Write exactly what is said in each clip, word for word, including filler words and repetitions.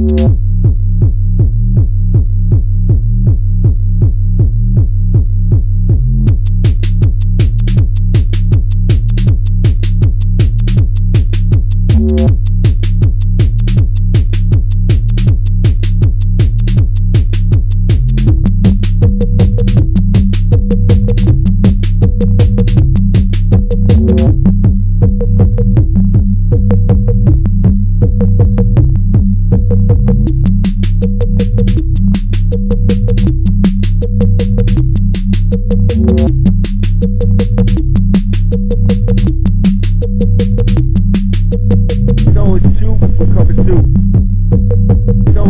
No,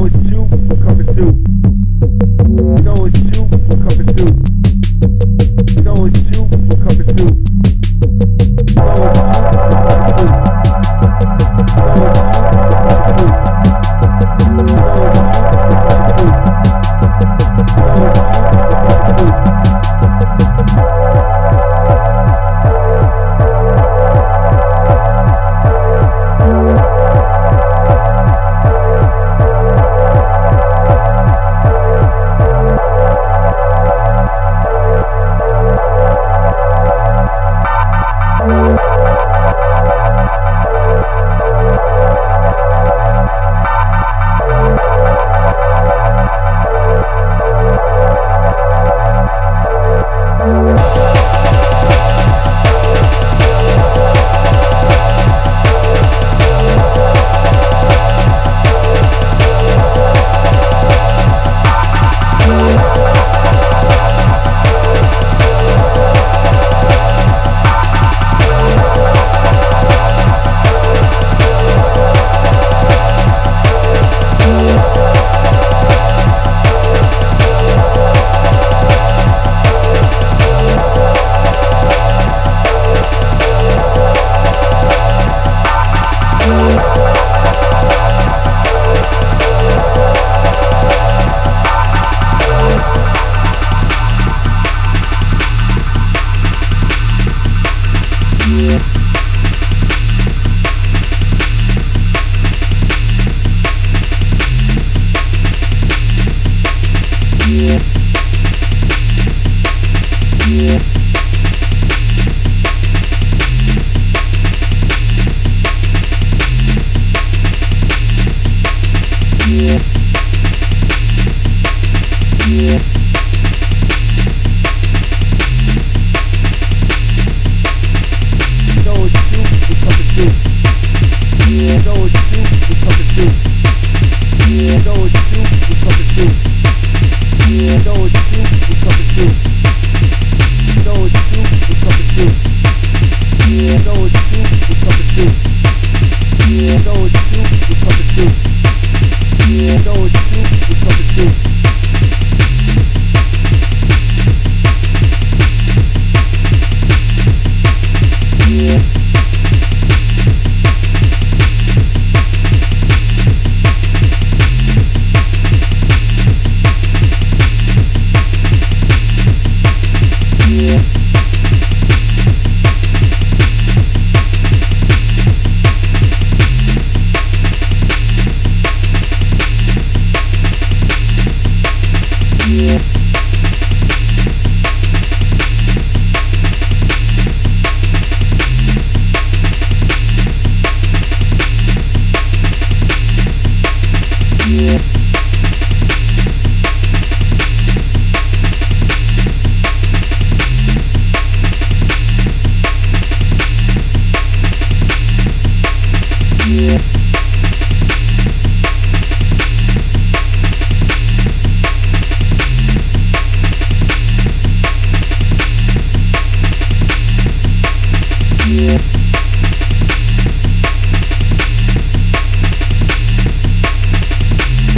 it's